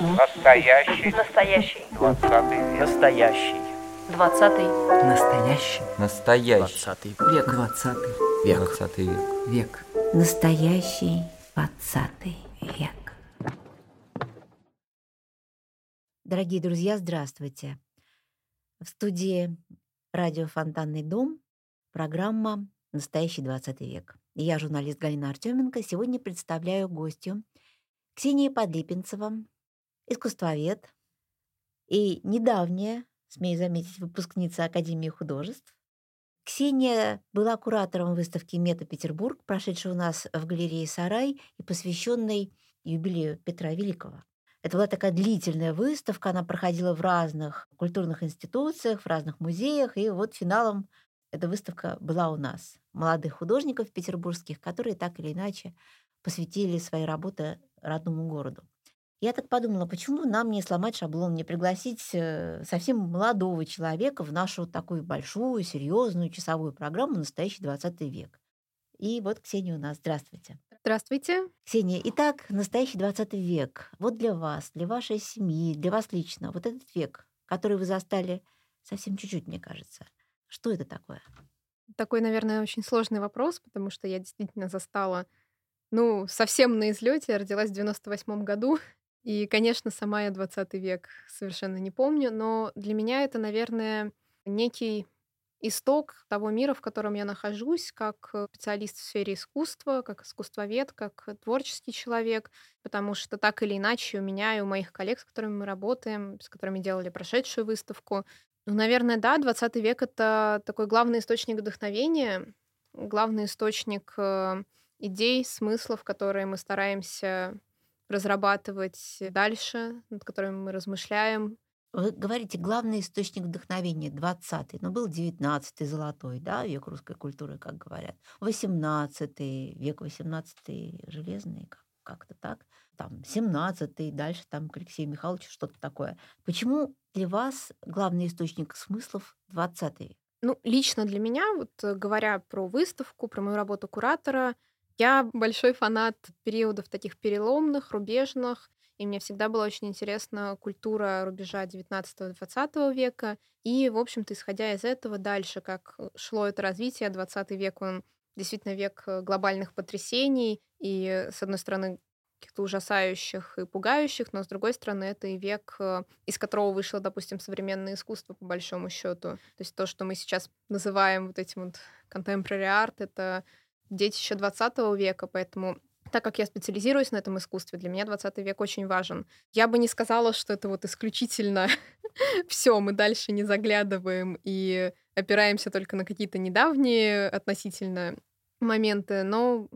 Настоящий двадцатый век. Дорогие друзья, здравствуйте. В студии радио «Фонтанный дом» программа «Настоящий двадцатый век». Я, журналист Галина Артеменко, сегодня представляю гостью Ксению Подлипенцеву, искусствовед и недавняя, смею заметить, выпускница Академии художеств. Ксения была куратором выставки «Мета Петербург», прошедшей у нас в галерее «Сарай» и посвященной юбилею Петра Великого. Это была такая длительная выставка, она проходила в разных культурных институциях, в разных музеях, и вот финалом эта выставка была у нас. Молодых художников петербургских, которые так или иначе посвятили свои работы родному городу. Я так подумала, почему нам не сломать шаблон, не пригласить совсем молодого человека в нашу такую большую, серьезную часовую программу «Настоящий 20 век». И вот Ксения у нас. Здравствуйте. Здравствуйте. Ксения, итак, «Настоящий 20 век». Вот для вас, для вашей семьи, для вас лично, вот этот век, который вы застали совсем чуть-чуть, мне кажется. Что это такое? Такой, наверное, очень сложный вопрос, потому что я действительно застала, совсем на излете. Я родилась в 98 году. И, конечно, сама я 20 век совершенно не помню, но для меня это, наверное, некий исток того мира, в котором я нахожусь, как специалист в сфере искусства, как искусствовед, как творческий человек, потому что так или иначе у меня и у моих коллег, с которыми мы работаем, с которыми делали прошедшую выставку, наверное, да, 20 век — это такой главный источник вдохновения, главный источник идей, смыслов, которые мы стараемся разрабатывать дальше, над которыми мы размышляем. Вы говорите, главный источник вдохновения — 20-й, был 19-й золотой, да, век русской культуры, как говорят, 18-й, век 18-й железный, как-то так, 17-й, дальше к Алексею Михайловичу, что-то такое. Почему для вас главный источник смыслов 20-й? Лично для меня, говоря про выставку, про мою работу куратора, я большой фанат периодов таких переломных, рубежных, и мне всегда была очень интересна культура рубежа 19-20 века, и, в общем-то, исходя из этого, дальше, как шло это развитие, 20 век, он действительно век глобальных потрясений, и, с одной стороны, каких-то ужасающих и пугающих, но, с другой стороны, это и век, из которого вышло, допустим, современное искусство, по большому счету. То есть то, что мы сейчас называем этим contemporary art, это детище 20 века, поэтому, так как я специализируюсь на этом искусстве, для меня 20 век очень важен. Я бы не сказала, что это исключительно все, мы дальше не заглядываем и опираемся только на какие-то недавние относительно моменты, но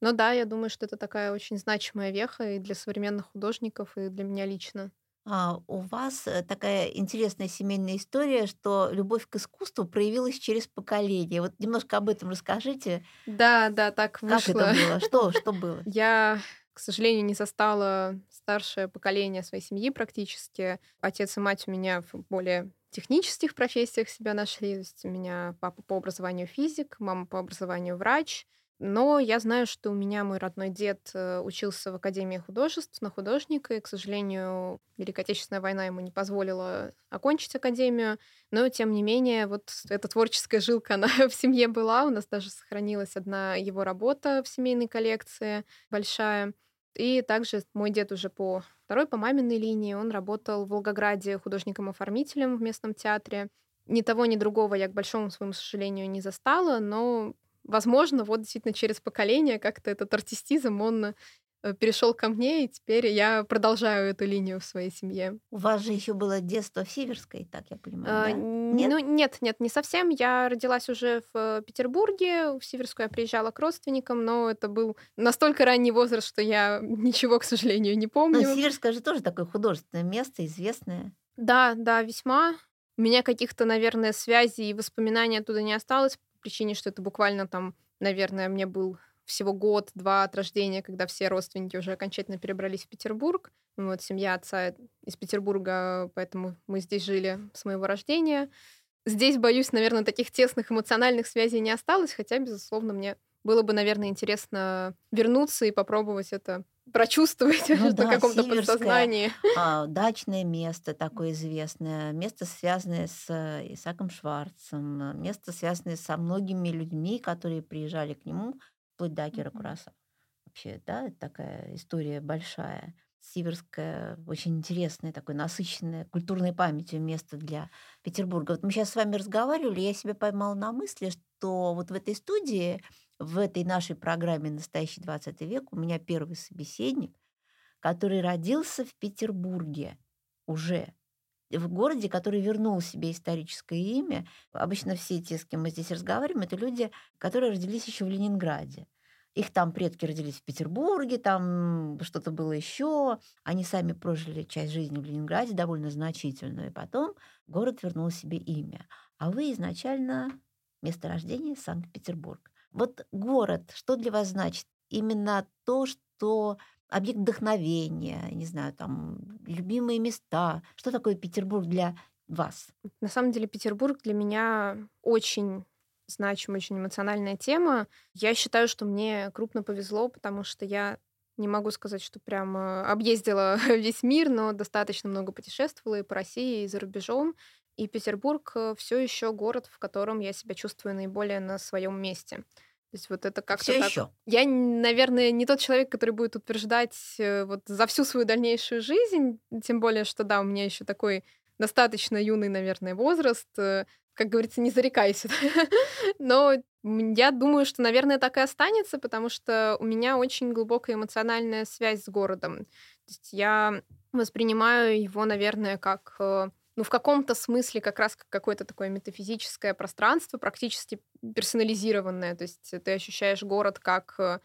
да, я думаю, что это такая очень значимая веха и для современных художников, и для меня лично. А у вас такая интересная семейная история, что любовь к искусству проявилась через поколение. Немножко об этом расскажите. Да, так вышло. Как это было? Что было? Я, к сожалению, не застала старшее поколение своей семьи практически. Отец и мать у меня в более технических профессиях себя нашли. То есть у меня папа по образованию физик, мама по образованию врач. Но я знаю, что у меня мой родной дед учился в Академии художеств на художника, и, к сожалению, Великая Отечественная война ему не позволила окончить Академию. Но, тем не менее, эта творческая жилка, она в семье была. У нас даже сохранилась одна его работа в семейной коллекции, большая. И также мой дед уже по второй, по маминой линии, он работал в Волгограде художником-оформителем в местном театре. Ни того, ни другого я, к большому своему сожалению, не застала, но возможно, действительно через поколение как-то этот артистизм, он перешел ко мне, и теперь я продолжаю эту линию в своей семье. У вас же еще было детство в Сиверской, так я понимаю, да? Нет, не совсем. Я родилась уже в Петербурге, в Сиверскую я приезжала к родственникам, но это был настолько ранний возраст, что я ничего, к сожалению, не помню. Но Сиверская же тоже такое художественное место, известное. Да, весьма. У меня каких-то, наверное, связей и воспоминаний оттуда не осталось, причине, что это буквально наверное, мне был всего год-два от рождения, когда все родственники уже окончательно перебрались в Петербург. Семья отца из Петербурга, поэтому мы здесь жили с моего рождения. Здесь, боюсь, наверное, таких тесных эмоциональных связей не осталось, хотя, безусловно, мне было бы, наверное, интересно вернуться и попробовать это прочувствовать на каком-то подсознании. Дачное место такое известное, место, связанное с Исааком Шварцем, место, связанное со многими людьми, которые приезжали к нему, вплоть до Акира Куросава. Вообще, да, это такая история большая. Сиверская, очень интересное, такое насыщенное культурной памятью место для Петербурга. Вот мы сейчас с вами разговаривали, я себя поймала на мысли, что вот в этой студии, в этой нашей программе «Настоящий 20 век» у меня первый собеседник, который родился в Петербурге уже, в городе, который вернул себе историческое имя. Обычно все те, с кем мы здесь разговариваем, это люди, которые родились еще в Ленинграде. Их там предки родились в Петербурге, там что-то было еще. Они сами прожили часть жизни в Ленинграде, довольно значительную. И потом город вернул себе имя. А вы изначально место рождения Санкт-Петербург. Вот город, что для вас значит? Именно то, что объект вдохновения, не знаю, там, любимые места. Что такое Петербург для вас? На самом деле Петербург для меня очень значимая, очень эмоциональная тема. Я считаю, что мне крупно повезло, потому что я не могу сказать, что прям объездила весь мир, но достаточно много путешествовала и по России, и за рубежом. И Петербург все еще город, в котором я себя чувствую наиболее на своем месте. То есть вот это как-то все так... еще. Я, наверное, не тот человек, который будет утверждать вот за всю свою дальнейшую жизнь, тем более, что да, у меня еще такой достаточно юный, наверное, возраст. Как говорится, не зарекайся. Но я думаю, что, наверное, так и останется, потому что у меня очень глубокая эмоциональная связь с городом. То есть я воспринимаю его, наверное, как, ну, в каком-то смысле как раз как какое-то такое метафизическое пространство, практически персонализированное. То есть ты ощущаешь город как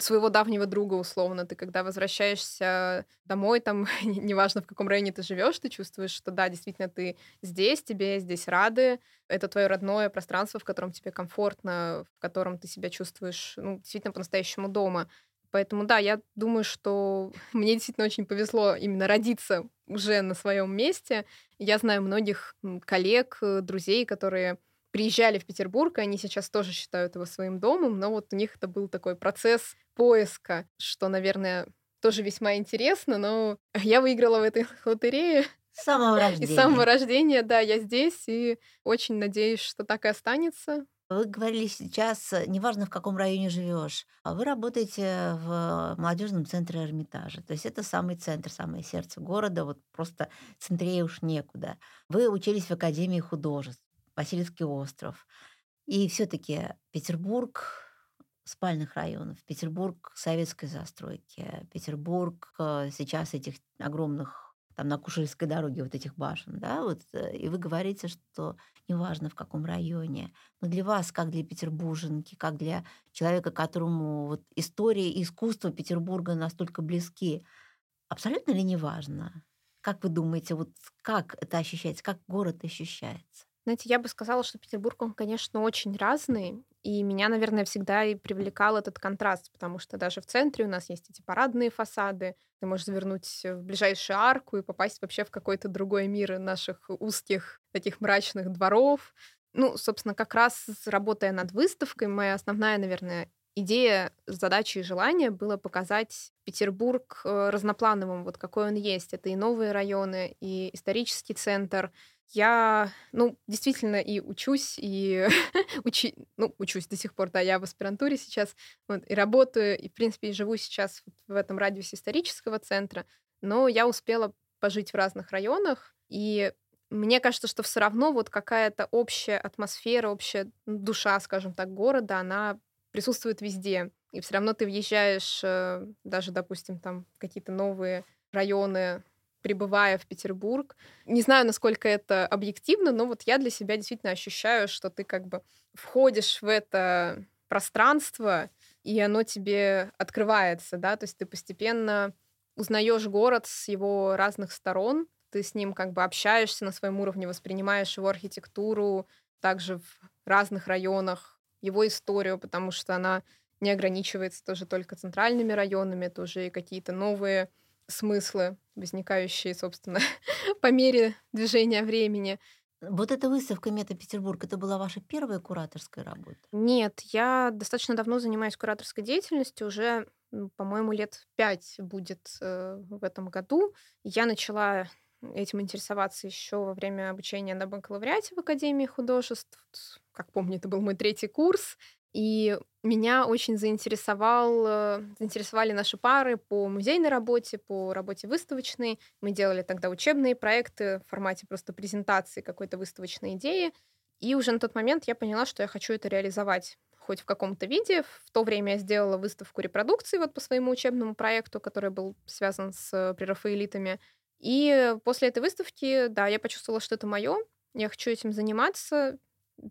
своего давнего друга, условно. Ты когда возвращаешься домой, там, неважно, в каком районе ты живешь, ты чувствуешь, что да, действительно, ты здесь, тебе здесь рады. Это твое родное пространство, в котором тебе комфортно, в котором ты себя чувствуешь, ну, действительно, по-настоящему дома. Поэтому, да, я думаю, что мне действительно очень повезло именно родиться уже на своем месте. Я знаю многих коллег, друзей, которые приезжали в Петербург, и они сейчас тоже считают его своим домом, но вот у них это был такой процесс поиска, что, наверное, тоже весьма интересно, но я выиграла в этой лотерее. С самого рождения. И с самого рождения, да, я здесь, и очень надеюсь, что так и останется. Вы говорили сейчас, неважно, в каком районе живешь, а вы работаете в молодежном центре Эрмитажа. То есть это самый центр, самое сердце города, вот просто центрее уж некуда. Вы учились в Академии художеств. Васильевский остров. И все-таки Петербург спальных районов, Петербург советской застройки, Петербург сейчас этих огромных, там на Кушельской дороге вот этих башен, да, вот, и вы говорите, что неважно в каком районе, но для вас, как для петербурженки, как для человека, которому вот история и искусство Петербурга настолько близки, абсолютно ли неважно? Как вы думаете, вот как это ощущается, как город ощущается? Знаете, я бы сказала, что Петербург, он, конечно, очень разный, и меня, наверное, всегда и привлекал этот контраст, потому что даже в центре у нас есть эти парадные фасады, ты можешь завернуть в ближайшую арку и попасть вообще в какой-то другой мир наших узких таких мрачных дворов. Ну, собственно, как раз работая над выставкой, моя основная, наверное, идея, задача и желание было показать Петербург разноплановым, вот какой он есть. Это и новые районы, и исторический центр. Я, ну, действительно и учусь, и учусь до сих пор, да, я в аспирантуре сейчас, вот, и работаю, и, в принципе, и живу сейчас в этом радиусе исторического центра, но я успела пожить в разных районах, и мне кажется, что все равно вот какая-то общая атмосфера, общая душа, скажем так, города, она присутствует везде, и все равно ты въезжаешь даже, допустим, там какие-то новые районы, прибывая в Петербург. Не знаю, насколько это объективно, но вот я для себя действительно ощущаю, что ты как бы входишь в это пространство, и оно тебе открывается, да, то есть ты постепенно узнаешь город с его разных сторон, ты с ним как бы общаешься на своем уровне, воспринимаешь его архитектуру, также в разных районах, его историю, потому что она не ограничивается тоже только центральными районами, это уже и какие-то новые смыслы, возникающие, собственно, по мере движения времени. Вот эта выставка «Мета Петербург» — это была ваша первая кураторская работа? Нет, я достаточно давно занимаюсь кураторской деятельностью, уже по-моему, лет 5 будет в этом году. Я начала этим интересоваться еще во время обучения на бакалавриате в Академии художеств. Как помню, это был мой 3-й курс. И меня очень заинтересовали наши пары по музейной работе, по работе выставочной. Мы делали тогда учебные проекты в формате просто презентации какой-то выставочной идеи. И уже на тот момент я поняла, что я хочу это реализовать хоть в каком-то виде. В то время я сделала выставку репродукций вот по своему учебному проекту, который был связан с прерафаэлитами. И после этой выставки, да, я почувствовала, что это мое, я хочу этим заниматься.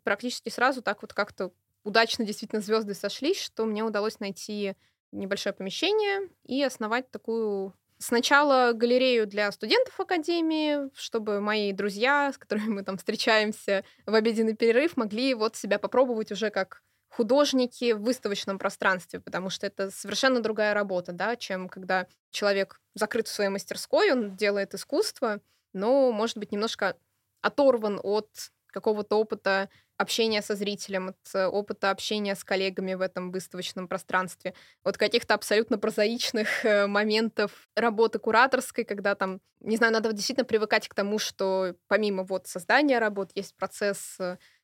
Практически сразу так вот как-то удачно действительно звезды сошлись, что мне удалось найти небольшое помещение и основать такую сначала галерею для студентов академии, чтобы мои друзья, с которыми мы там встречаемся в обеденный перерыв, могли вот себя попробовать уже как художники в выставочном пространстве, потому что это совершенно другая работа, да, чем когда человек закрыт в своей мастерской, он делает искусство, но, может быть, немножко оторван от какого-то опыта общения со зрителем, от опыта общения с коллегами в этом выставочном пространстве, от каких-то абсолютно прозаичных моментов работы кураторской, когда там, не знаю, надо действительно привыкать к тому, что помимо вот создания работ есть процесс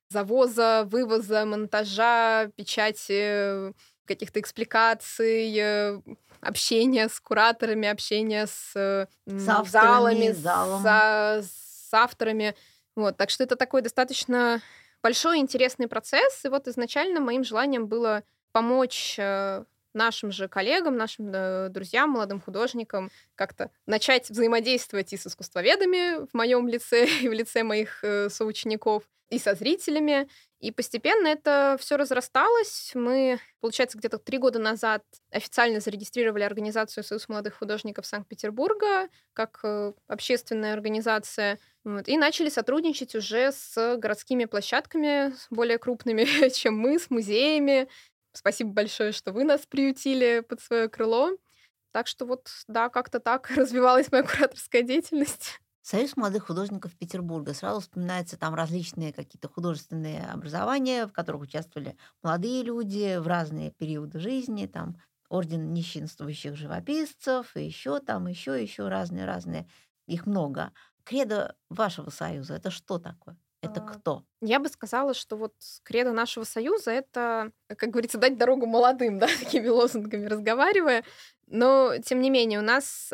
завоза, вывоза, монтажа, печати, каких-то экспликаций, общения с кураторами, общения с залами, с авторами. Вот, так что это такой достаточно большой интересный процесс. И вот изначально моим желанием было помочь нашим же коллегам, нашим друзьям, молодым художникам как-то начать взаимодействовать и с искусствоведами в моем лице, и в лице моих соучеников, и со зрителями. И постепенно это все разрасталось. Мы, получается, где-то 3 года назад официально зарегистрировали организацию «Союз молодых художников Санкт-Петербурга» как общественная организация. Вот. И начали сотрудничать уже с городскими площадками, более крупными, чем мы, с музеями. Спасибо большое, что вы нас приютили под свое крыло. Так что вот, да, как-то так развивалась моя кураторская деятельность. Союз молодых художников Петербурга. Сразу вспоминаются там различные какие-то художественные образования, в которых участвовали молодые люди в разные периоды жизни. Там Орден нищенствующих живописцев, и еще разные. Их много. Кредо вашего союза — это что такое? Это кто? Я бы сказала, что вот кредо нашего союза — это, как говорится, дать дорогу молодым, да, такими лозунгами разговаривая. Но, тем не менее, у нас...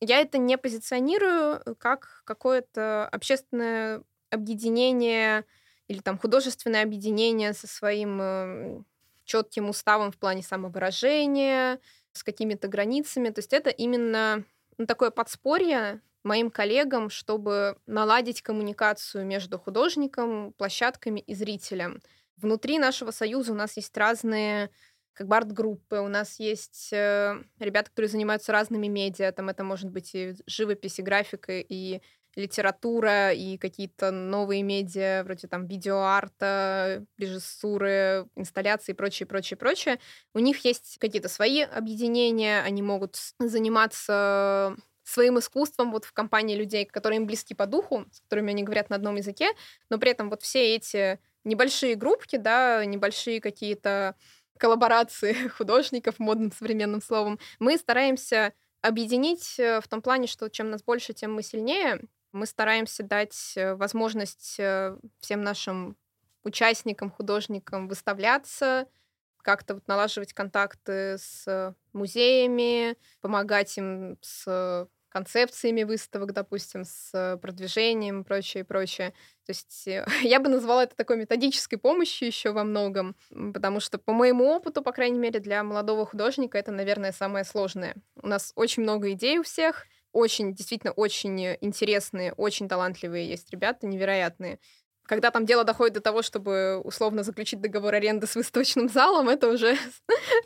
Я это не позиционирую как какое-то общественное объединение или там художественное объединение со своим четким уставом в плане самовыражения, с какими-то границами. То есть это именно такое подспорье моим коллегам, чтобы наладить коммуникацию между художником, площадками и зрителем. Внутри нашего союза у нас есть разные... как бы арт-группы, у нас есть ребята, которые занимаются разными медиа, там это может быть и живопись, и графика, и литература, и какие-то новые медиа, вроде там видеоарта, режиссуры, инсталляции и прочее. У них есть какие-то свои объединения, они могут заниматься своим искусством вот в компании людей, которые им близки по духу, с которыми они говорят на одном языке, но при этом вот все эти небольшие группки, да, небольшие какие-то коллаборации художников, модным современным словом, мы стараемся объединить в том плане, что чем нас больше, тем мы сильнее. Мы стараемся дать возможность всем нашим участникам, художникам выставляться, как-то вот налаживать контакты с музеями, помогать им с концепциями выставок, допустим, с продвижением и прочее. То есть я бы назвала это такой методической помощью еще во многом, потому что, по моему опыту, по крайней мере, для молодого художника это, наверное, самое сложное. У нас очень много идей у всех, действительно очень интересные, очень талантливые есть ребята, невероятные. Когда там дело доходит до того, чтобы условно заключить договор аренды с выставочным залом, это уже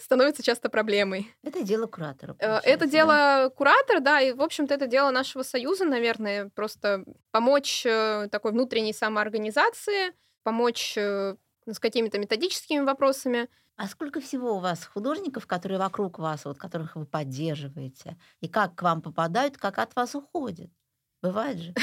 становится часто проблемой. Это дело куратора. Это дело куратора, да, и, в общем-то, это дело нашего союза, наверное, просто помочь такой внутренней самоорганизации, помочь с какими-то методическими вопросами. А сколько всего у вас художников, которые вокруг вас, вот, которых вы поддерживаете, и как к вам попадают, как от вас уходят? Бывает же.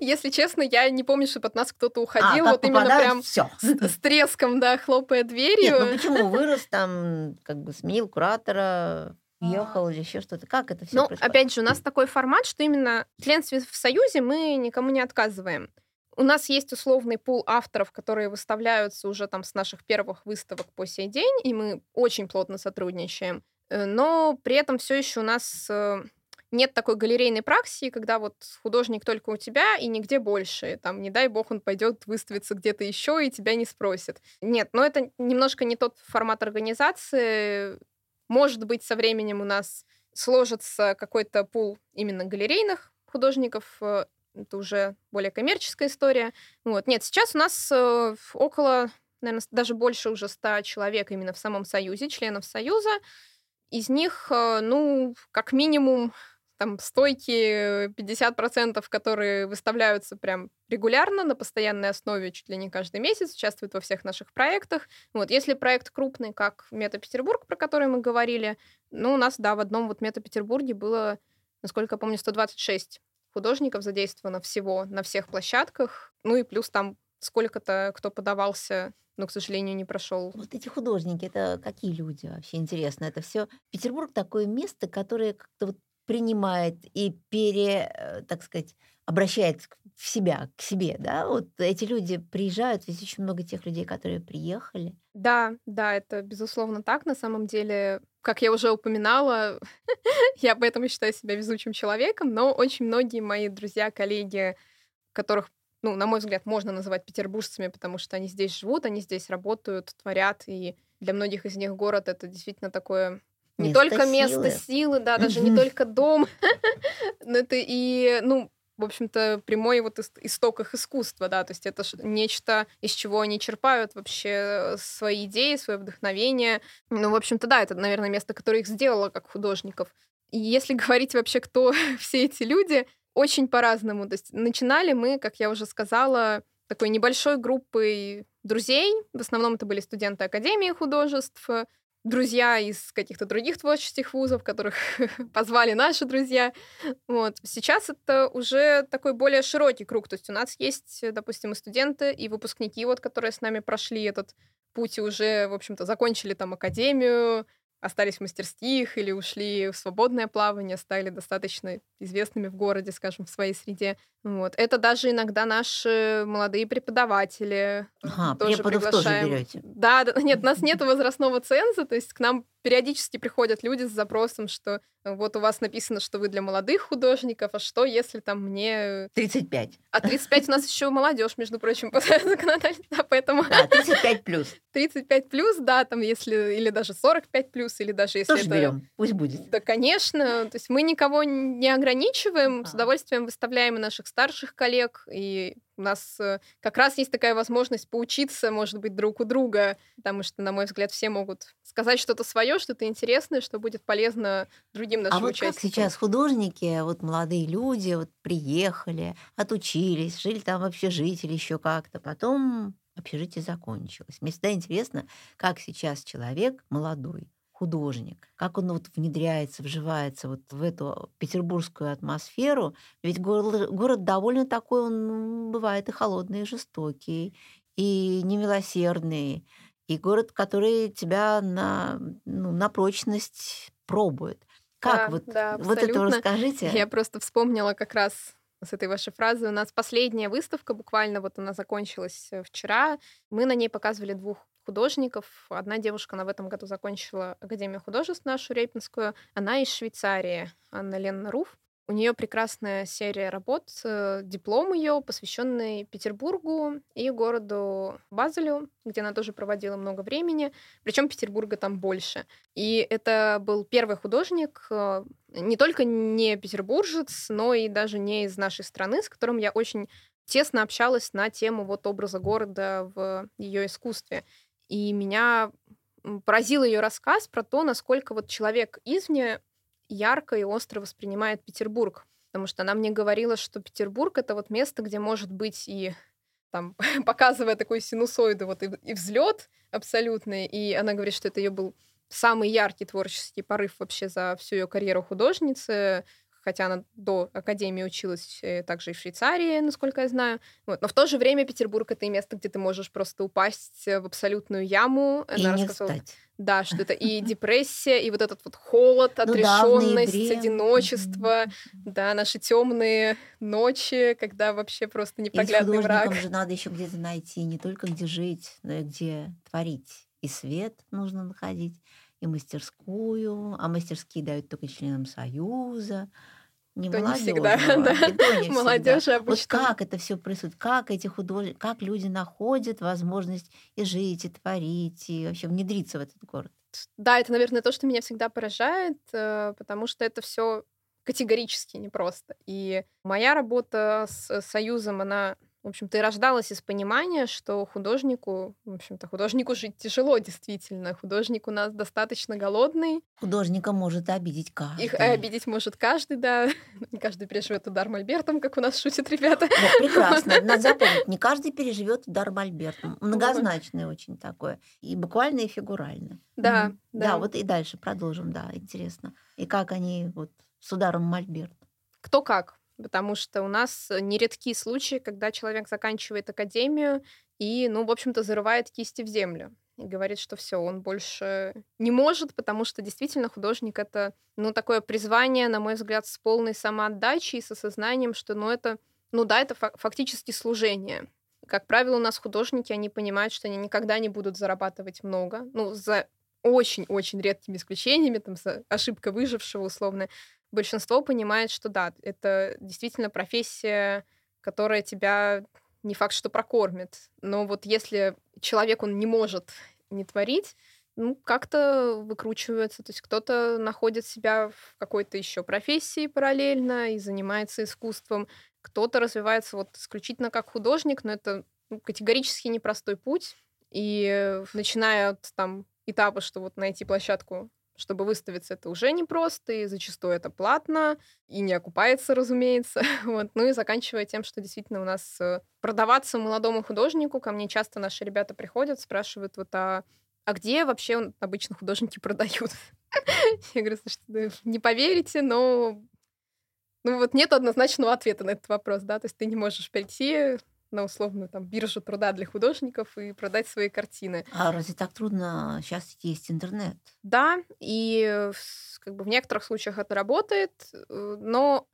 Если честно, я не помню, чтобы от нас кто-то уходил. Вот именно прям с треском, да, хлопая дверью. Нет, ну почему? Вырос там, как бы сменил куратора, ехал или еще что-то. Как это все происходит? Ну, опять же, у нас такой формат, что именно в членстве в Союзе мы никому не отказываем. У нас есть условный пул авторов, которые выставляются уже там с наших первых выставок по сей день, и мы очень плотно сотрудничаем. Но при этом все еще у нас нет такой галерейной практики, когда вот художник только у тебя и нигде больше. Там, не дай бог, он пойдет выставиться где-то еще и тебя не спросит. Нет, но это немножко не тот формат организации. Может быть, со временем у нас сложится какой-то пул именно галерейных художников. Это уже более коммерческая история. Вот. Нет, сейчас у нас около, наверное, даже больше уже 100 человек именно в самом Союзе, членов Союза. Из них, ну, как минимум, там, стойкие 50%, которые выставляются прям регулярно, на постоянной основе, чуть ли не каждый месяц, участвуют во всех наших проектах. Вот, если проект крупный, как Мета Петербург, про который мы говорили, ну, у нас, да, в одном вот Мета Петербурге было, насколько я помню, 126 художников задействовано всего на всех площадках. Ну и плюс там сколько-то, кто подавался, но, к сожалению, не прошел. Вот эти художники, это какие люди вообще? Интересно, это все. Петербург такое место, которое как-то вот принимает и так сказать, обращает в себя, к себе, да? Вот эти люди приезжают, здесь очень много тех людей, которые приехали. Да, да, это безусловно так. На самом деле, как я уже упоминала, я поэтому считаю себя везучим человеком, но очень многие мои друзья, коллеги, которых, ну, на мой взгляд, можно называть петербуржцами, потому что они здесь живут, они здесь работают, творят, и для многих из них город — это действительно такое не только место силы, да, даже не только дом, но это и, ну, в общем-то, прямой вот исток их искусства, да, то есть это нечто, из чего они черпают вообще свои идеи, свое вдохновение. Ну, в общем-то, да, это, наверное, место, которое их сделало как художников. И если говорить вообще, кто все эти люди, очень по-разному. То есть начинали мы, как я уже сказала, такой небольшой группой друзей. В основном это были студенты Академии художеств, друзья из каких-то других творческих вузов, которых позвали наши друзья. Вот. Сейчас это уже такой более широкий круг. То есть у нас есть, допустим, и студенты, и выпускники, вот, которые с нами прошли этот путь и уже, в общем-то, закончили там академию, остались в мастерских или ушли в свободное плавание, стали достаточно известными в городе, скажем, в своей среде. Вот. Это даже иногда наши молодые преподаватели. Ага, тоже приглашаем. Тоже берете. Да, да, нет, у нас нет возрастного ценза, то есть к нам периодически приходят люди с запросом, что вот у вас написано, что вы для молодых художников, а что, если там мне... 35. А 35 у нас еще молодежь, между прочим, по законодательству, поэтому... Да, 35+. 35+, да, там если... Или даже 45+, или даже если... Тоже это... берем, пусть будет. Да, конечно. То есть мы никого не ограничиваем, с удовольствием выставляем и наших старших коллег, и у нас как раз есть такая возможность поучиться, может быть, друг у друга, потому что, на мой взгляд, все могут сказать что-то свое, что-то интересное, что будет полезно другим нашим участникам. А вот как сейчас художники, вот молодые люди вот приехали, отучились, жили там в общежитии или еще как-то, потом общежитие закончилось. Мне всегда интересно, как сейчас человек молодой, художник, как он вот внедряется, вживается вот в эту петербургскую атмосферу. Ведь город довольно такой, он бывает и холодный, и жестокий, и немилосердный, и город, который тебя на прочность пробует. Как вот это расскажите? Я просто вспомнила как раз с этой вашей фразы. У нас последняя выставка, буквально вот она закончилась вчера. Мы на ней показывали двух художников. Одна девушка, она в этом году закончила Академию художеств нашу репинскую. Она из Швейцарии, Анна Ленна Руф. У нее прекрасная серия работ, диплом ее, посвященный Петербургу и городу Базелю, где она тоже проводила много времени. Причем Петербурга там больше. И это был первый художник, не только не петербуржец, но и даже не из нашей страны, с которым я очень тесно общалась на тему вот образа города в ее искусстве. И меня поразил ее рассказ про то, насколько вот человек извне ярко и остро воспринимает Петербург. Потому что она мне говорила, что Петербург — это вот место, где может быть и, там, показывая такую синусоиду, вот и взлет абсолютный. И она говорит, что это ее был самый яркий творческий порыв вообще за всю ее карьеру художницы. хотя она до Академии училась также и в Швейцарии, насколько я знаю. Вот. Но в то же время Петербург — это и место, где ты можешь просто упасть в абсолютную яму. Она рассказывала, да, что это и депрессия, и вот этот вот холод, отрешенность, одиночество, да, наши темные ночи, когда вообще просто непроглядный враг. И художникам же надо еще где-то найти, не только где жить, но и где творить. И свет нужно находить, и мастерскую, а мастерские дают только членам Союза. Не то молодежного. Не всегда. Молодежи обычно. Вот как это все происходит, как эти художники, как люди находят возможность и жить, и творить, и вообще внедриться в этот город. Да, это, наверное, то, что меня всегда поражает, потому что это все категорически непросто. И моя работа с Союзом, она, в общем-то, и рождалась из понимания, что художнику, в общем-то, художнику жить тяжело, действительно. Художник у нас достаточно голодный. Художника может обидеть каждый. Их обидеть может каждый, да. Не каждый переживет удар мольбертом, как у нас шутят ребята. Вот, прекрасно. Надо запомнить, не каждый переживет удар мольбертом. Многозначное очень такое. И буквально, и фигурально. Да, да. Да, вот и дальше продолжим, да, интересно. И как они вот с ударом мольберта. Кто как. Потому что у нас нередки случаи, когда человек заканчивает академию и, в общем-то, зарывает кисти в землю. И говорит, что все, он больше не может, потому что действительно художник — это, такое призвание, на мой взгляд, с полной самоотдачей и с осознанием, что, это фактически служение. Как правило, у нас художники, они понимают, что они никогда не будут зарабатывать много. За очень-очень редкими исключениями, ошибка выжившего условно. Большинство понимает, что да, это действительно профессия, которая тебя не факт, что прокормит. Но вот если человек, он не может не творить, как-то выкручивается. То есть кто-то находит себя в какой-то еще профессии параллельно и занимается искусством. Кто-то развивается исключительно как художник, но это категорически непростой путь. И начиная от этапа, что найти площадку, чтобы выставиться, это уже непросто, и зачастую это платно, и не окупается, разумеется. И заканчивая тем, что действительно у нас продаваться молодому художнику, ко мне часто наши ребята приходят, спрашивают, а где вообще обычно художники продают? Я говорю, слушайте, не поверите, но нет однозначного ответа на этот вопрос, да, то есть ты не можешь прийти на условную биржу труда для художников и продать свои картины. А разве так трудно? Сейчас есть интернет. Да, и в некоторых случаях это работает, но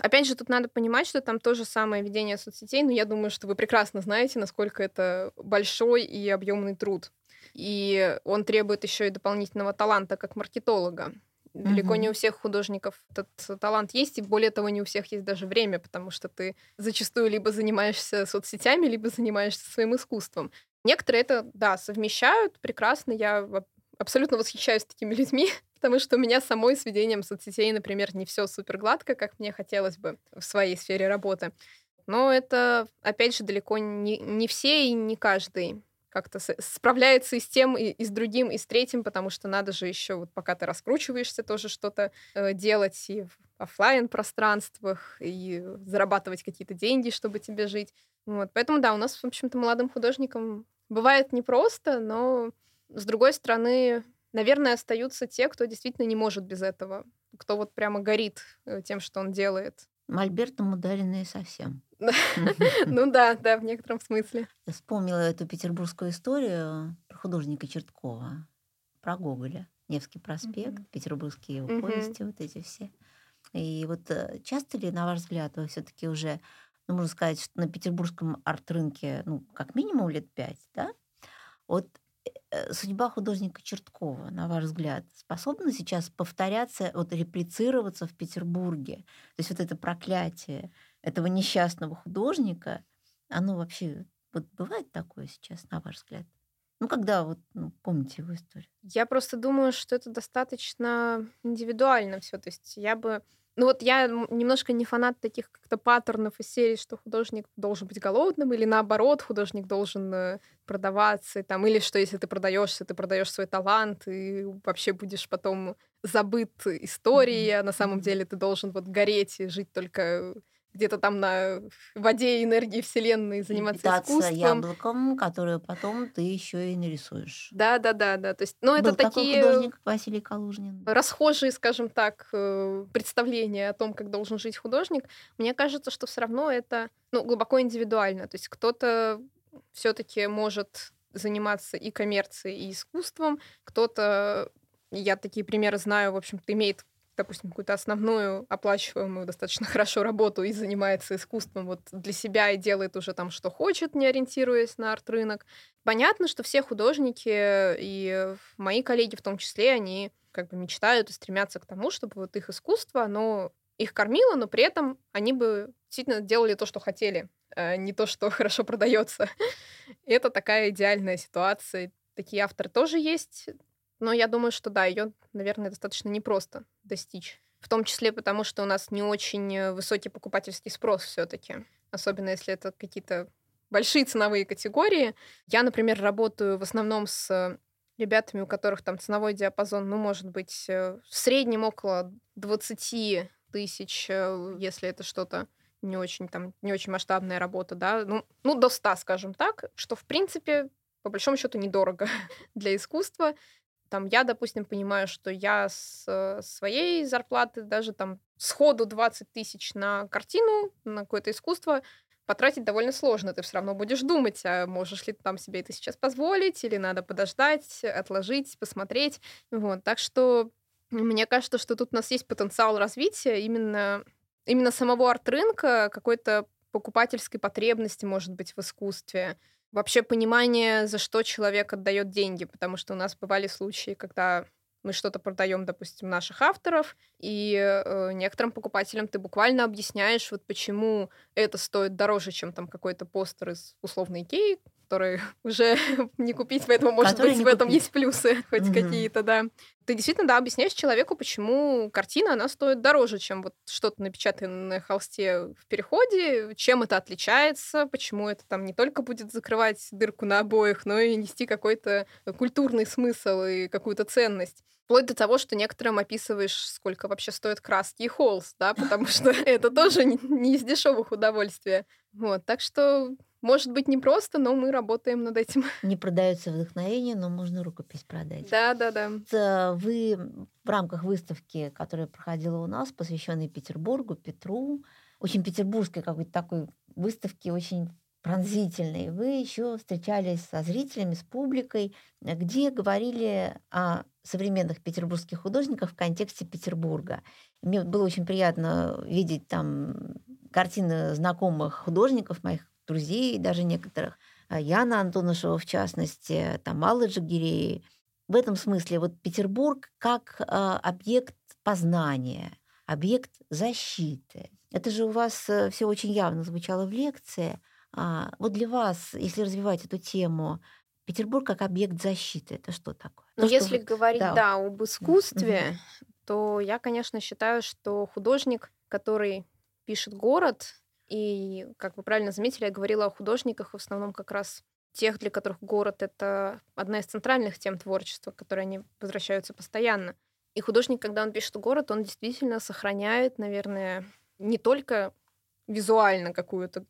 опять же тут надо понимать, что там то же самое ведение соцсетей, я думаю, что вы прекрасно знаете, насколько это большой и объемный труд. И он требует еще и дополнительного таланта как маркетолога. Далеко не у всех художников этот талант есть, и более того, не у всех есть даже время, потому что ты зачастую либо занимаешься соцсетями, либо занимаешься своим искусством. Некоторые это, да, совмещают прекрасно. Я абсолютно восхищаюсь такими людьми, потому что у меня самой с ведением соцсетей, например, не все супергладко, как мне хотелось бы в своей сфере работы. Но это, опять же, далеко не все и не каждый как-то справляется и с тем, и с другим, и с третьим, потому что надо же еще, пока ты раскручиваешься, тоже что-то делать и в оффлайн-пространствах, и зарабатывать какие-то деньги, чтобы тебе жить. Поэтому, да, у нас, в общем-то, молодым художникам бывает непросто, но, с другой стороны, наверное, остаются те, кто действительно не может без этого, кто прямо горит тем, что он делает. Мольбертом ударенные совсем. Да, в некотором смысле. Я вспомнила эту петербургскую историю про художника Черткова, про Гоголя, Невский проспект, петербургские его повести, вот эти все. И часто ли, на ваш взгляд, вы все-таки уже, можно сказать, что на петербургском арт-рынке, как минимум лет 5, да? Судьба художника Черткова, на ваш взгляд, способна сейчас повторяться, реплицироваться в Петербурге? То есть это проклятие этого несчастного художника, оно вообще бывает такое сейчас, на ваш взгляд? Когда помните его историю? Я просто думаю, что это достаточно индивидуально все. То есть я бы... я немножко не фанат таких как-то паттернов из серии, что художник должен быть голодным, или наоборот, художник должен продаваться, или что если ты продаешь свой талант, и вообще будешь потом забыт историей, а на самом деле ты должен гореть и жить только где-то там на воде энергии Вселенной заниматься искусством. Яблоком, которое потом ты еще и нарисуешь. Да. То есть, ну, это такой художник Василий Калужнин. Расхожие, скажем так, представления о том, как должен жить художник. Мне кажется, что все равно это глубоко индивидуально. То есть кто-то все-таки может заниматься и коммерцией, и искусством. Кто-то, я такие примеры знаю, в общем-то, имеет, допустим, какую-то основную оплачиваемую достаточно хорошо работу и занимается искусством вот для себя и делает уже там, что хочет, не ориентируясь на арт-рынок. Понятно, что все художники и мои коллеги в том числе, они как бы мечтают и стремятся к тому, чтобы вот их искусство, оно их кормило, но при этом они бы действительно делали то, что хотели, а не то, что хорошо продается. Это такая идеальная ситуация. Такие авторы тоже есть. Но я думаю, что да, ее, наверное, достаточно непросто достичь. В том числе потому, что у нас не очень высокий покупательский спрос все-таки. Особенно если это какие-то большие ценовые категории. Я, например, работаю в основном с ребятами, у которых там ценовой диапазон, может быть, в среднем около 20 тысяч, если это что-то не очень масштабная работа, да, до 100, скажем так, что, в принципе, по большому счету, недорого для искусства. Там я, допустим, понимаю, что я с своей зарплаты даже там сходу 20 тысяч на картину, на какое-то искусство потратить довольно сложно. Ты все равно будешь думать, а можешь ли ты там себе это сейчас позволить, или надо подождать, отложить, посмотреть. Вот. Так что мне кажется, что тут у нас есть потенциал развития именно самого арт-рынка, какой-то покупательской потребности, может быть, в искусстве. Вообще понимание, за что человек отдает деньги, потому что у нас бывали случаи, когда мы что-то продаем, допустим, наших авторов, и некоторым покупателям ты буквально объясняешь, вот почему это стоит дороже, чем там какой-то постер из условной Икеи, который уже не купить, поэтому, может быть, в этом есть плюсы хоть какие-то, да. Ты действительно, да, объясняешь человеку, почему картина, она стоит дороже, чем вот что-то напечатанное на холсте в переходе, чем это отличается, почему это там не только будет закрывать дырку на обоях, но и нести какой-то культурный смысл и какую-то ценность. Вплоть до того, что некоторым описываешь, сколько вообще стоят краски и холст, да, потому что это тоже не из дешевых удовольствия. Вот, так что... Может быть, непросто, но мы работаем над этим. Не продается вдохновение, но можно рукопись продать. Да. Вы в рамках выставки, которая проходила у нас, посвященной Петербургу, Петру, очень петербургской какой-то такой выставки, очень пронзительной, вы еще встречались со зрителями, с публикой, где говорили о современных петербургских художниках в контексте Петербурга. Мне было очень приятно видеть там картины знакомых художников, моих друзей, даже некоторых, Яна Антонышева, в частности, там Алла Джигирей. В этом смысле вот Петербург как объект познания, объект защиты. Это же у вас все очень явно звучало в лекции. Вот для вас, если развивать эту тему, Петербург как объект защиты, это что такое? Ну, если говорить, да, об искусстве, то я, конечно, считаю, что художник, который пишет город... И, как вы правильно заметили, я говорила о художниках, в основном как раз тех, для которых город — это одна из центральных тем творчества, к которой они возвращаются постоянно. И художник, когда он пишет город, он действительно сохраняет, наверное, не только визуально какую-то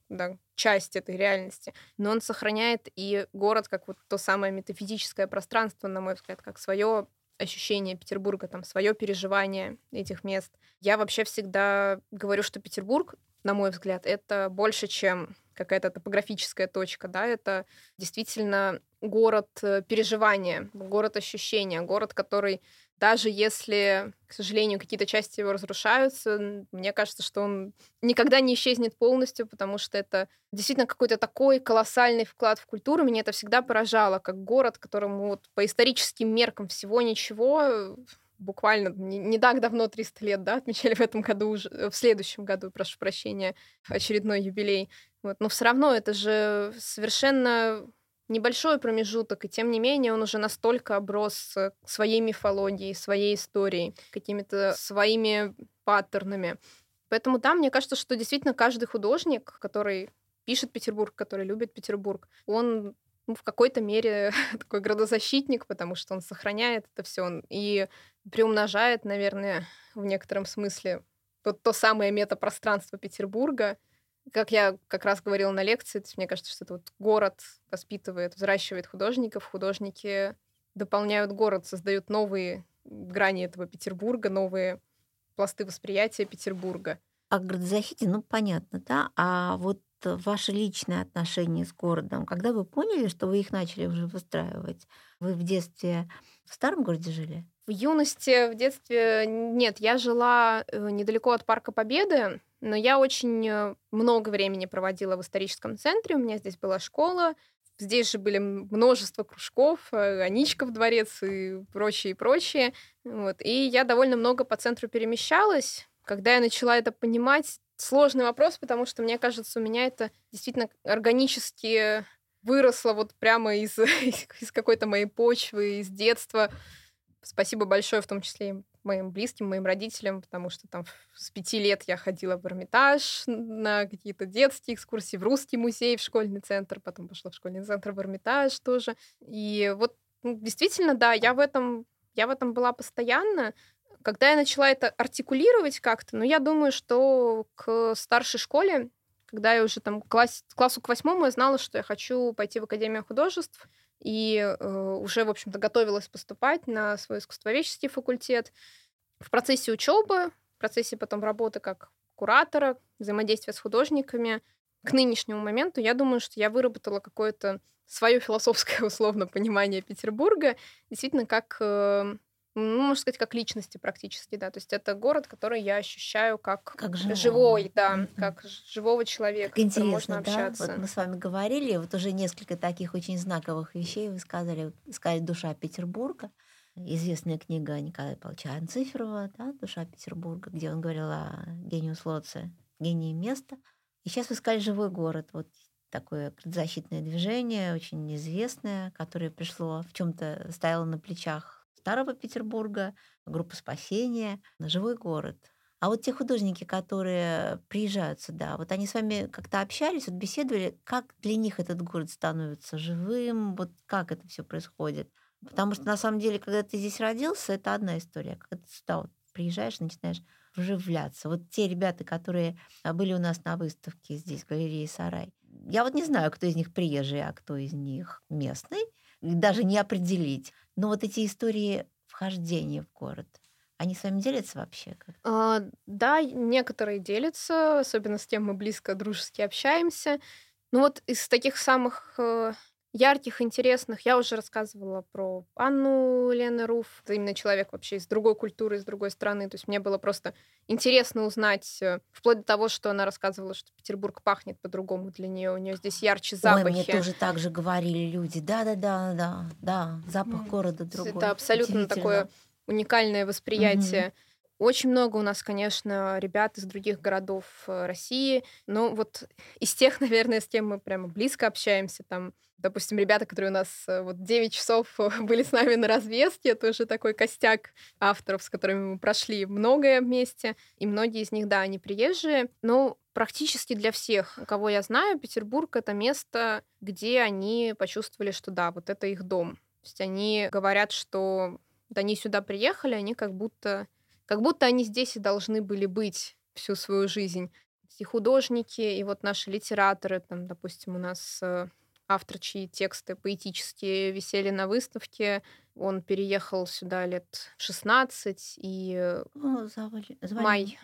часть этой реальности, но он сохраняет и город как вот то самое метафизическое пространство, на мой взгляд, как свое ощущение Петербурга, там, свое переживание этих мест. Я вообще всегда говорю, что Петербург, на мой взгляд, это больше, чем какая-то топографическая точка, да, это действительно город переживания, город ощущения, город, который даже если, к сожалению, какие-то части его разрушаются, мне кажется, что он никогда не исчезнет полностью, потому что это действительно какой-то такой колоссальный вклад в культуру. Меня это всегда поражало, как город, которому вот по историческим меркам всего ничего... Буквально не так давно, 300 лет, да, отмечали в этом году, в следующем году, прошу прощения, очередной юбилей. Вот. Но все равно это же совершенно небольшой промежуток, и тем не менее он уже настолько оброс своей мифологией, своей историей, какими-то своими паттернами. Поэтому да, мне кажется, что действительно каждый художник, который пишет Петербург, который любит Петербург, он... в какой-то мере такой градозащитник, потому что он сохраняет это все и приумножает, наверное, в некотором смысле то самое метапространство Петербурга. Как я как раз говорила на лекции, то есть мне кажется, что это вот город воспитывает, взращивает художников, художники дополняют город, создают новые грани этого Петербурга, новые пласты восприятия Петербурга. О городозащите, понятно, да? А вот ваши личные отношения с городом, когда вы поняли, что вы их начали уже выстраивать? Вы в детстве в старом городе жили? В юности, в детстве нет. Я жила недалеко от Парка Победы, но я очень много времени проводила в историческом центре. У меня здесь была школа. Здесь же были множество кружков, Аничков дворец и прочее, и прочее. Вот. И я довольно много по центру перемещалась. Когда я начала это понимать, сложный вопрос, потому что, мне кажется, у меня это действительно органически выросло вот прямо из какой-то моей почвы, из детства. Спасибо большое в том числе и моим близким, моим родителям, потому что там с 5 лет я ходила в Эрмитаж на какие-то детские экскурсии, в Русский музей, в школьный центр, потом пошла в школьный центр, в Эрмитаж тоже. И вот действительно, да, я в этом была постоянно. Когда я начала это артикулировать как-то, я думаю, что к старшей школе, когда я уже там классу к 8-му, я знала, что я хочу пойти в Академию художеств, и уже, в общем-то, готовилась поступать на свой искусствоведческий факультет. В процессе учебы, в процессе потом работы как куратора, взаимодействия с художниками, к нынешнему моменту, я думаю, что я выработала какое-то свое философское, условно, понимание Петербурга, действительно, как... можно сказать, как личности практически, да. То есть это город, который я ощущаю как живой, да, mm-hmm. как живого человека, как интересно, с которым можно общаться. Вот мы с вами говорили, вот уже несколько таких очень знаковых вещей вы сказали. Сказали «Душа Петербурга», известная книга Николая Павловича Анциферова, да, «Душа Петербурга», где он говорил о гениус лоци, гении места. И сейчас вы сказали «Живой город». Вот такое защитное движение, очень известное, которое пришло, в чем-то стояло на плечах старого Петербурга, группа «Спасение», «Живой город». А вот те художники, которые приезжают сюда, вот они с вами как-то общались, вот беседовали, как для них этот город становится живым, вот как это все происходит? Потому что, на самом деле, когда ты здесь родился, это одна история. Когда ты сюда вот приезжаешь, начинаешь вживляться. Вот те ребята, которые были у нас на выставке здесь, в галерее «Сарай», я вот не знаю, кто из них приезжий, а кто из них местный, даже не определить. Но вот эти истории вхождения в город, они с вами делятся вообще? Да, некоторые делятся, особенно с кем мы близко, дружески общаемся. Ну вот из таких самых ярких, интересных, я уже рассказывала про Анну Ленну Руф. Это именно человек вообще из другой культуры, из другой страны. То есть мне было просто интересно узнать, вплоть до того, что она рассказывала, что Петербург пахнет по-другому для нее, у нее здесь ярче запахи. Ой, мне тоже так же говорили люди. Да, запах города другой. Это абсолютно такое уникальное восприятие. Угу. Очень много у нас, конечно, ребят из других городов России, но вот из тех, наверное, с кем мы прямо близко общаемся, там, допустим, ребята, которые у нас вот 9 часов были с нами на развеске, это уже такой костяк авторов, с которыми мы прошли многое вместе, и многие из них, да, они приезжие, но практически для всех, кого я знаю, Петербург — это место, где они почувствовали, что да, вот это их дом. То есть они говорят, что вот они сюда приехали, они как будто они здесь и должны были быть всю свою жизнь. И художники, и вот наши литераторы, там, допустим, у нас автор, чьи тексты поэтические висели на выставке, он переехал сюда лет 16, и Май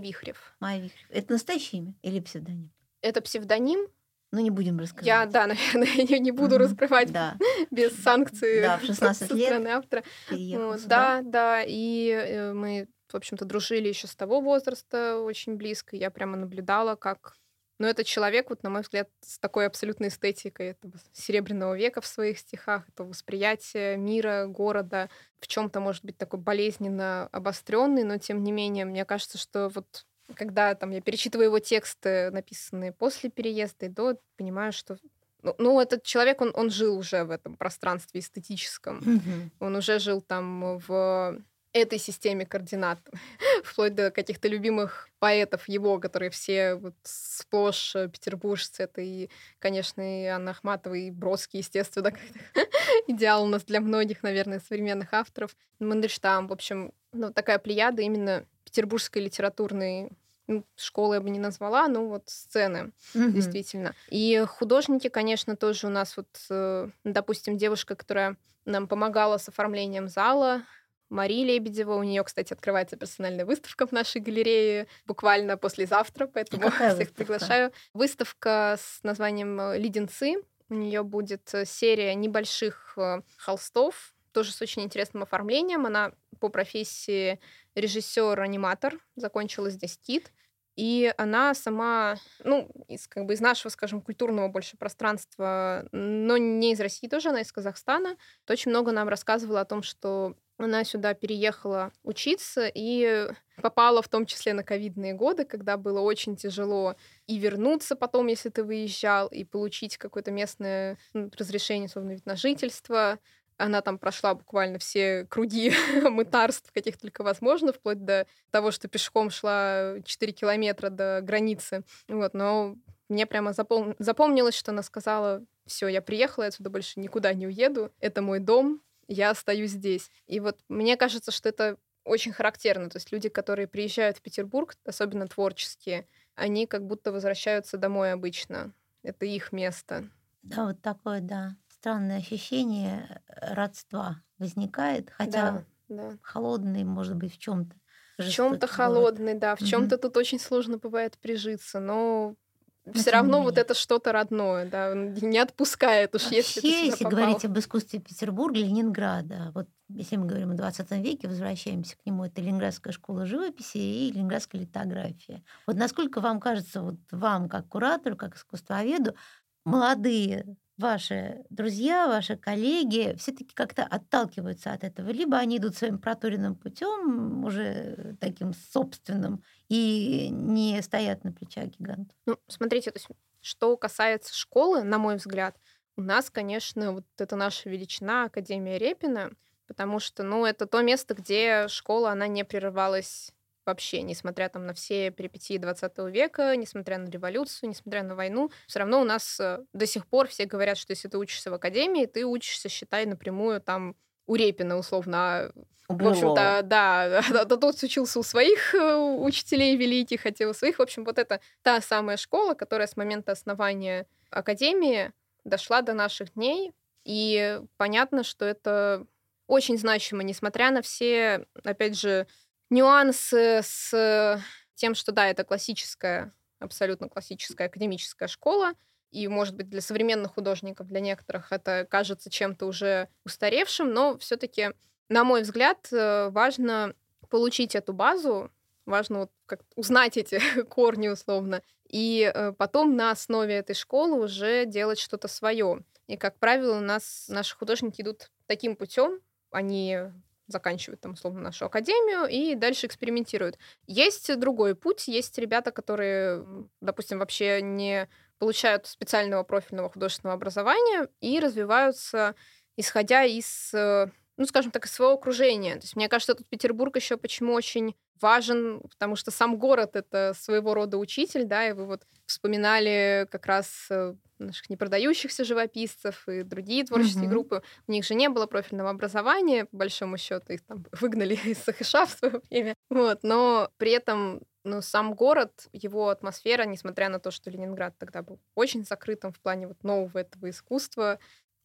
Вихрев. Май Вихрев. Это настоящее имя или псевдоним? Это псевдоним. Не будем раскрывать. Я не буду раскрывать без санкций в 16 лет со стороны автора. И мы, в общем-то, дружили еще с того возраста очень близко. Я прямо наблюдала, как... этот человек, вот, на мой взгляд, с такой абсолютной эстетикой этого Серебряного века в своих стихах, это восприятие мира, города, в чем-то, может быть, такой болезненно обостренный, но, тем не менее, мне кажется, что вот... Когда я перечитываю его тексты, написанные после переезда и до, понимаю, что... этот человек, он жил уже в этом пространстве эстетическом. Mm-hmm. Он уже жил там в этой системе координат, вплоть до каких-то любимых поэтов его, которые все вот сплошь петербуржцы. Это и, конечно, и Анна Ахматова, и Бродский, естественно, идеал у нас для многих, наверное, современных авторов. Мандельштам, в общем, такая плеяда именно... петербургской литературной, ну, школы я бы не назвала, но вот сцены, действительно. И художники, конечно, тоже у нас вот, допустим, девушка, которая нам помогала с оформлением зала, Мария Лебедева. У нее, кстати, открывается персональная выставка в нашей галерее буквально послезавтра, поэтому какая всех выставка? Приглашаю. Выставка с названием «Леденцы». У нее будет серия небольших холстов, тоже с очень интересным оформлением. Она по профессии режиссер-аниматор, закончила здесь КИД. И она сама, ну, из нашего, скажем, культурного больше пространства, но не из России тоже, она из Казахстана. Очень много нам рассказывала о том, что она сюда переехала учиться и попала в том числе на ковидные годы, когда было очень тяжело и вернуться потом, если ты выезжал, и получить какое-то местное разрешение, особенно вид на жительство. Она там прошла буквально все круги мытарств, каких только возможно, вплоть до того, что пешком шла 4 километра до границы. Вот, но мне прямо запомнилось, что она сказала: «Все, я приехала, я отсюда больше никуда не уеду, это мой дом, я остаюсь здесь». И вот мне кажется, что это очень характерно. То есть люди, которые приезжают в Петербург, особенно творческие, они как будто возвращаются домой обычно. Это их место. Да, вот такое, да. Странное ощущение родства возникает, хотя да. холодный, может быть, в чем-то. В чем-то холодный, да, в чем-то тут очень сложно бывает прижиться, но все равно вот это что-то родное, да, не отпускает уж. Вообще, если говорить об искусстве Петербурга, Ленинграда, вот если мы говорим о 20 веке, возвращаемся к нему, это Ленинградская школа живописи и Ленинградская литография. Вот насколько вам кажется, вот вам как куратору, как искусствоведу, молодые ваши друзья, ваши коллеги все-таки как-то отталкиваются от этого. Либо они идут своим проторенным путем, уже таким собственным, и не стоят на плечах гигантов. Ну, смотрите, то есть, что касается школы, на мой взгляд, у нас, конечно, вот это наша величина, Академия Репина, потому что, ну, это то место, где школа, она не прерывалась вообще, несмотря там на все перипетии 20 века, несмотря на революцию, несмотря на войну, все равно у нас до сих пор все говорят, что если ты учишься в академии, ты учишься, считай, напрямую там у Репина, условно. В общем-то, да, тот учился у своих учителей великих, хотя у своих. В общем, вот это та самая школа, которая с момента основания академии дошла до наших дней. И понятно, что это очень значимо, несмотря на все, опять же, нюансы с тем, что, да, это классическая, абсолютно классическая академическая школа, и, может быть, для современных художников, для некоторых это кажется чем-то уже устаревшим, но все-таки, на мой взгляд, важно получить эту базу, важно вот как узнать эти корни, условно, и потом на основе этой школы уже делать что-то свое. И, как правило, у нас наши художники идут таким путем, они заканчивают там, условно, нашу академию и дальше экспериментируют. Есть другой путь, есть ребята, которые, допустим, вообще не получают специального профильного художественного образования и развиваются, исходя из, ну, скажем так, из своего окружения. То есть, мне кажется, тут Петербург еще почему очень важен, потому что сам город — это своего рода учитель, да, и вы вот вспоминали как раз наших непродающихся живописцев и другие творческие группы. У них же не было профильного образования, по большому счету, их там выгнали из Сахиша в свое время. Вот, но при этом, ну, сам город, его атмосфера, несмотря на то, что Ленинград тогда был очень закрытым в плане вот нового этого искусства,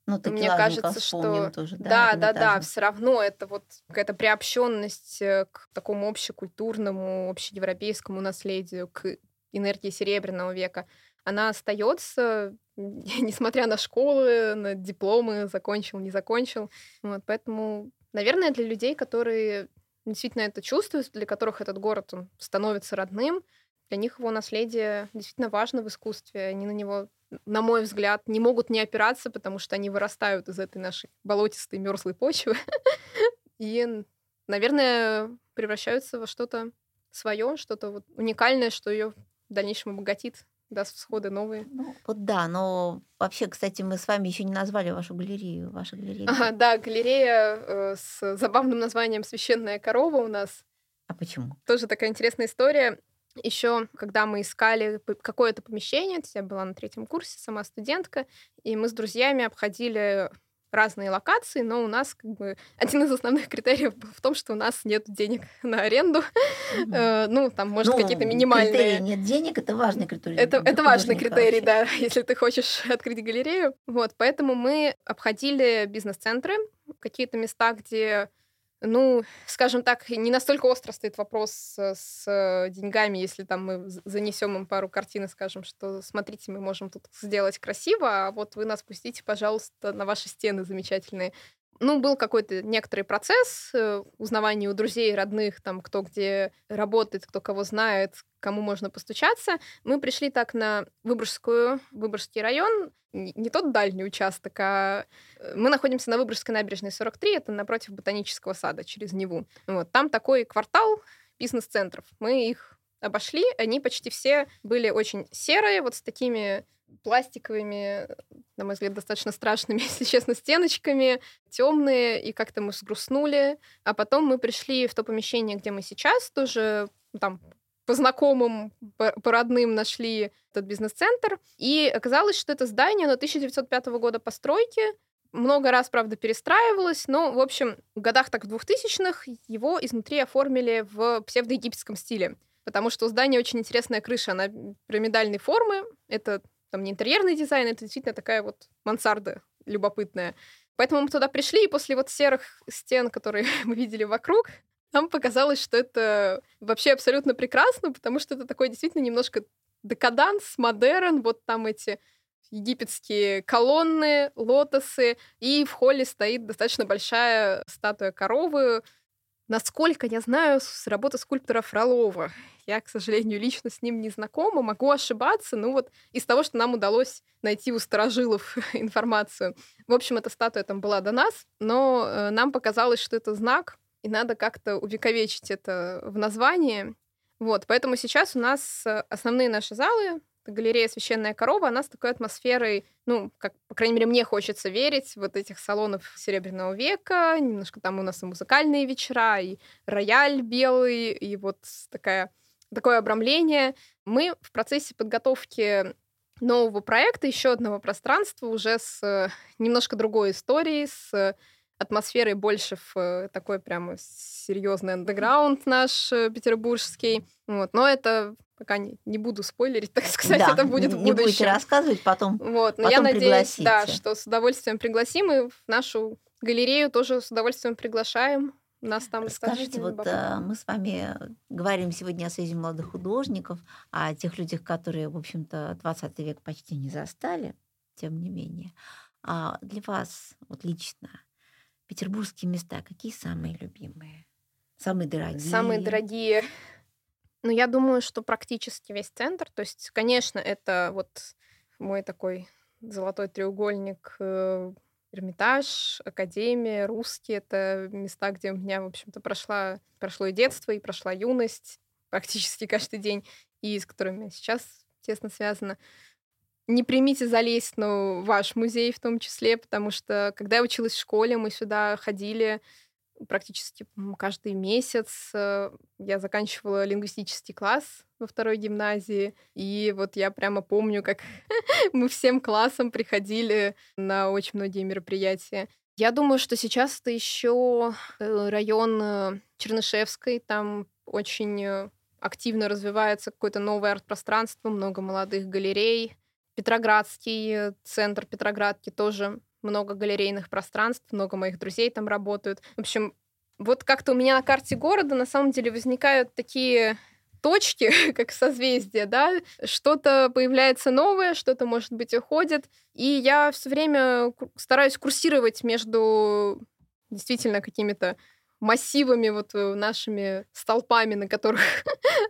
ну, мне кажется, что тоже, да, все равно это вот какая-то приобщенность к такому общекультурному, общеевропейскому наследию, к энергии Серебряного века, она остается, несмотря на школы, на дипломы, закончил, не закончил. Вот, поэтому, наверное, для людей, которые действительно это чувствуют, для которых этот город, он становится родным, для них его наследие действительно важно в искусстве, они на него, на мой взгляд, не могут не опираться, потому что они вырастают из этой нашей болотистой, мёрзлой почвы и, наверное, превращаются во что-то свое, что-то вот уникальное, что ее в дальнейшем обогатит, даст всходы новые. Ну, вот да, но вообще, кстати, мы с вами еще не назвали вашу галерею. Ваша галерея. Ага, да, галерея с забавным названием «Священная корова» у нас. А почему? Тоже такая интересная история. Еще, когда мы искали какое-то помещение, я была на 3-м курсе, сама студентка, и мы с друзьями обходили разные локации, но у нас как бы один из основных критериев в том, что у нас нет денег на аренду. Ну, там, может, какие-то минимальные... Критерии нет денег, это важный критерий. Это важный критерий, да, если ты хочешь открыть галерею. Вот, поэтому мы обходили бизнес-центры, какие-то места, где... Ну, скажем так, не настолько остро стоит вопрос с деньгами, если там мы занесем им пару картин и скажем, что смотрите, мы можем тут сделать красиво, а вот вы нас пустите, пожалуйста, на ваши стены замечательные. Ну, был какой-то некоторый процесс узнавания у друзей, родных, там, кто где работает, кто кого знает, кому можно постучаться. Мы пришли так на Выборгский район, не тот дальний участок, а мы находимся на Выборгской набережной 43, это напротив Ботанического сада, через Неву. Вот. Там такой квартал бизнес-центров. Мы их обошли, они почти все были очень серые, вот с такими... пластиковыми, на мой взгляд, достаточно страшными, если честно, стеночками, темные, и как-то мы сгрустнули. А потом мы пришли в то помещение, где мы сейчас, тоже там по знакомым, по родным нашли этот бизнес-центр. И оказалось, что это здание, оно 1905 года постройки, много раз, правда, перестраивалось, но, в общем, в годах так в 2000-х его изнутри оформили в псевдоегипетском стиле, потому что у здания очень интересная крыша, она пирамидальной формы, это... Там не интерьерный дизайн, это действительно такая вот мансарда любопытная. Поэтому мы туда пришли, и после вот серых стен, которые мы видели вокруг, нам показалось, что это вообще абсолютно прекрасно, потому что это такой действительно немножко декаданс, модерн, вот там эти египетские колонны, лотосы, и в холле стоит достаточно большая статуя коровы. Насколько я знаю, работа скульптора Фролова. Я, к сожалению, лично с ним не знакома, могу ошибаться, но вот из того, что нам удалось найти у старожилов информацию. В общем, эта статуя там была до нас, но нам показалось, что это знак, и надо как-то увековечить это в названии. Вот, поэтому сейчас у нас основные наши залы, галерея «Священная корова», она с такой атмосферой, ну, как, по крайней мере, мне хочется верить, вот этих салонов Серебряного века, немножко там у нас и музыкальные вечера, и рояль белый, и вот такое обрамление. Мы в процессе подготовки нового проекта, еще одного пространства, уже с немножко другой историей, с атмосферой больше в такой прямо серьезный андеграунд наш петербургский. Вот. Но это пока не буду спойлерить, так сказать, да, это будет в будущем. Не будете рассказывать, потом вот. Но потом я надеюсь, да, что с удовольствием пригласим, и в нашу галерею тоже с удовольствием приглашаем. Нас там расскажите, вот мы с вами говорим сегодня о Союзе молодых художников, о тех людях, которые, в общем-то, 20 век почти не застали, тем не менее. А для вас вот лично петербургские места какие самые любимые? Самые дорогие? Самые дорогие. Ну, я думаю, что практически весь центр. То есть, конечно, это вот мой такой золотой треугольник: Эрмитаж, Академия, Русский. Это места, где у меня, в общем-то, прошло и детство, и прошла юность практически каждый день, и с которыми я сейчас тесно связана. Не примите за лестно ваш музей в том числе, потому что, когда я училась в школе, мы сюда ходили практически каждый месяц. Я заканчивала лингвистический класс во второй гимназии, и вот я прямо помню, как мы всем классом приходили на очень многие мероприятия. Я думаю, что сейчас это еще район Чернышевской, там очень активно развивается какое-то новое арт-пространство, много молодых галерей. Петроградский, центр Петроградки, тоже много галерейных пространств, много моих друзей там работают. В общем, вот как-то у меня на карте города на самом деле возникают такие точки, как созвездия, да, что-то появляется новое, что-то, может быть, уходит. И я все время стараюсь курсировать между действительно какими-то массивами, вот нашими столпами, на которых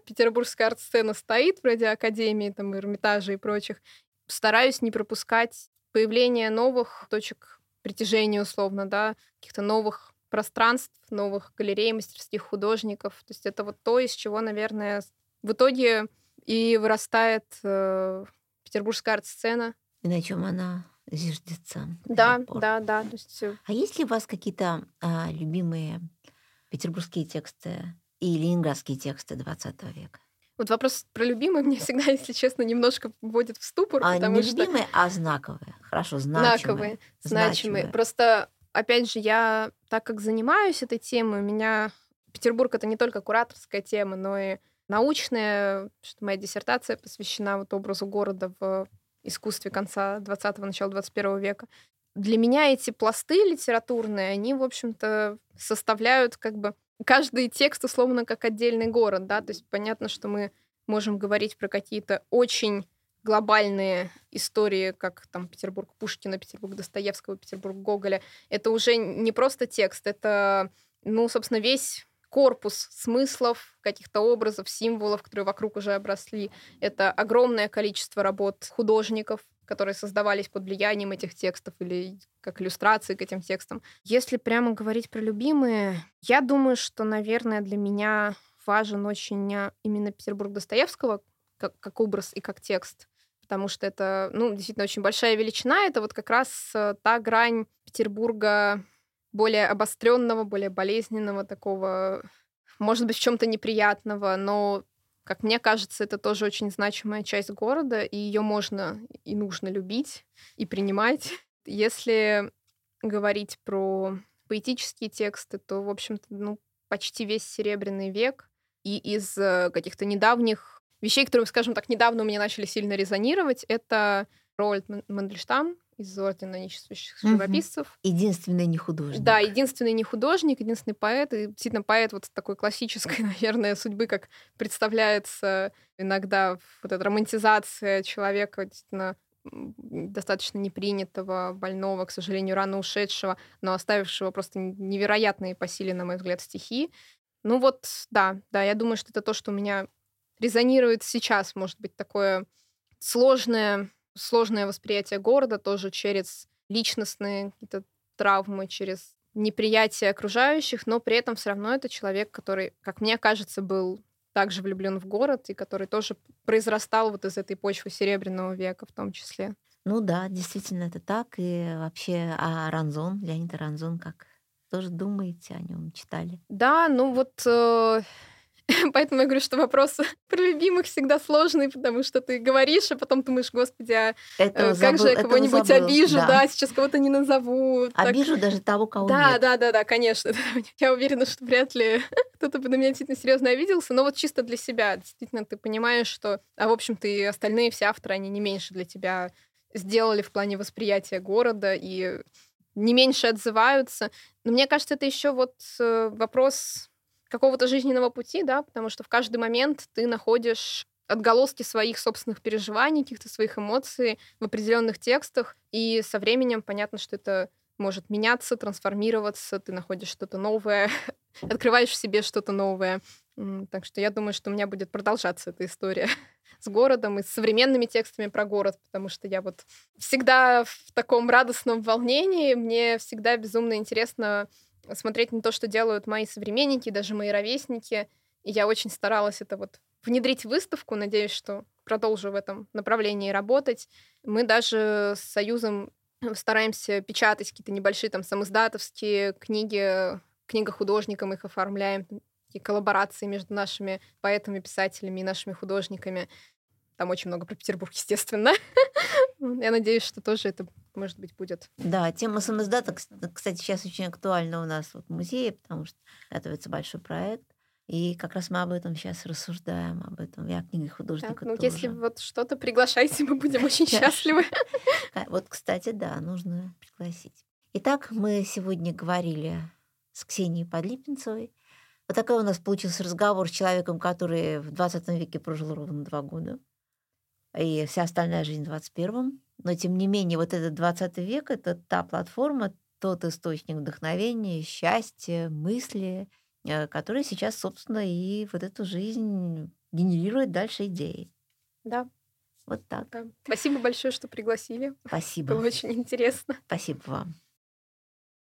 петербургская арт-сцена стоит, вроде Академии, там, Эрмитажа и прочих. Стараюсь не пропускать появление новых точек притяжения, условно, да, каких-то новых пространств, новых галерей, мастерских художников. То есть это вот то, из чего, наверное, в итоге и вырастает петербургская арт-сцена. И на чем она зиждется. Да. То есть... А есть ли у вас какие-то любимые петербургские тексты и ленинградские тексты 20 века? Вот вопрос про любимые мне всегда, если честно, немножко вводит в ступор. А не любимые, а знаковые. Хорошо, знаковые. Значимые. Просто, опять же, я так как занимаюсь этой темой, у меня Петербург — это не только кураторская тема, но и научная. Что моя диссертация посвящена вот образу города в искусстве конца 20-го, начала 21 века. Для меня эти пласты литературные, они, в общем-то, составляют как бы каждый текст условно как отдельный город, да, то есть понятно, что мы можем говорить про какие-то очень глобальные истории, как там Петербург Пушкина, Петербург Достоевского, Петербург Гоголя. Это уже не просто текст, это, ну, собственно, весь корпус смыслов, каких-то образов, символов, которые вокруг уже обросли. Это огромное количество работ художников, которые создавались под влиянием этих текстов или как иллюстрации к этим текстам. Если прямо говорить про любимые, я думаю, что, наверное, для меня важен очень именно Петербург Достоевского как образ и как текст, потому что это, ну, действительно очень большая величина. Это вот как раз та грань Петербурга более обостренного, более болезненного такого, может быть, в чем-то неприятного, но, как мне кажется, это тоже очень значимая часть города, и ее можно и нужно любить и принимать. Если говорить про поэтические тексты, то, в общем-то, ну, почти весь Серебряный век. И из каких-то недавних вещей, которые, скажем так, недавно у меня начали сильно резонировать, это Рольд Мандельштам из «Ордена нищенствующих живописцев». Единственный не художник. Да, единственный не художник, единственный поэт. И действительно поэт вот такой классической, наверное, судьбы, как представляется иногда вот эта романтизация человека, действительно достаточно непринятого, больного, к сожалению, рано ушедшего, но оставившего просто невероятные по силе, на мой взгляд, стихи. Ну вот, да, я думаю, что это то, что у меня резонирует сейчас, может быть, такое сложное восприятие города тоже через личностные какие-то травмы, через неприятие окружающих, но при этом все равно это человек, который, как мне кажется, был также влюблен в город и который тоже произрастал вот из этой почвы Серебряного века в том числе. Ну да, действительно это так. И вообще Аранзон, Леонид Аранзон, как тоже думаете о нем, читали? Да, ну вот... Поэтому я говорю, что вопрос про любимых всегда сложный, потому что ты говоришь, а потом думаешь, господи, а как же я кого-нибудь обижу, да, сейчас кого-то не назову. Обижу даже того, кого нет. Да, конечно. Я уверена, что вряд ли кто-то бы на меня действительно серьезно обиделся, но вот чисто для себя. Действительно, ты понимаешь, что, в общем-то, и остальные все авторы, они не меньше для тебя сделали в плане восприятия города и не меньше отзываются. Но мне кажется, это еще вот вопрос какого-то жизненного пути, да, потому что в каждый момент ты находишь отголоски своих собственных переживаний, каких-то своих эмоций в определенных текстах, и со временем понятно, что это может меняться, трансформироваться, ты находишь что-то новое, открываешь в себе что-то новое. Так что я думаю, что у меня будет продолжаться эта история с городом и с современными текстами про город, потому что я вот всегда в таком радостном волнении, мне всегда безумно интересно смотреть на то, что делают мои современники, даже мои ровесники. И я очень старалась это вот внедрить в выставку. Надеюсь, что продолжу в этом направлении работать. Мы даже с Союзом стараемся печатать какие-то небольшие там самоиздатовские книги, книга художникам, их оформляем, и коллаборации между нашими поэтами, писателями и нашими художниками. Там очень много про Петербург, естественно. Я надеюсь, что тоже это, может быть, будет. Да, тема самоиздата, кстати, сейчас очень актуальна у нас в музее, потому что готовится большой проект. И как раз мы об этом сейчас рассуждаем, об этом. Я книга художника тоже. Ну, если вот что-то, приглашайте, мы будем очень счастливы. Вот, кстати, да, нужно пригласить. Итак, мы сегодня говорили с Ксенией Подлипенцевой. Вот такой у нас получился разговор с человеком, который в 20 веке прожил ровно 2 года. И вся остальная жизнь в 21-м. Но, тем не менее, вот этот 20 век — это та платформа, тот источник вдохновения, счастья, мысли, который сейчас, собственно, и вот эту жизнь генерирует дальше идеи. Да. Вот так. Да. Спасибо большое, что пригласили. Спасибо. Было очень интересно. Спасибо вам.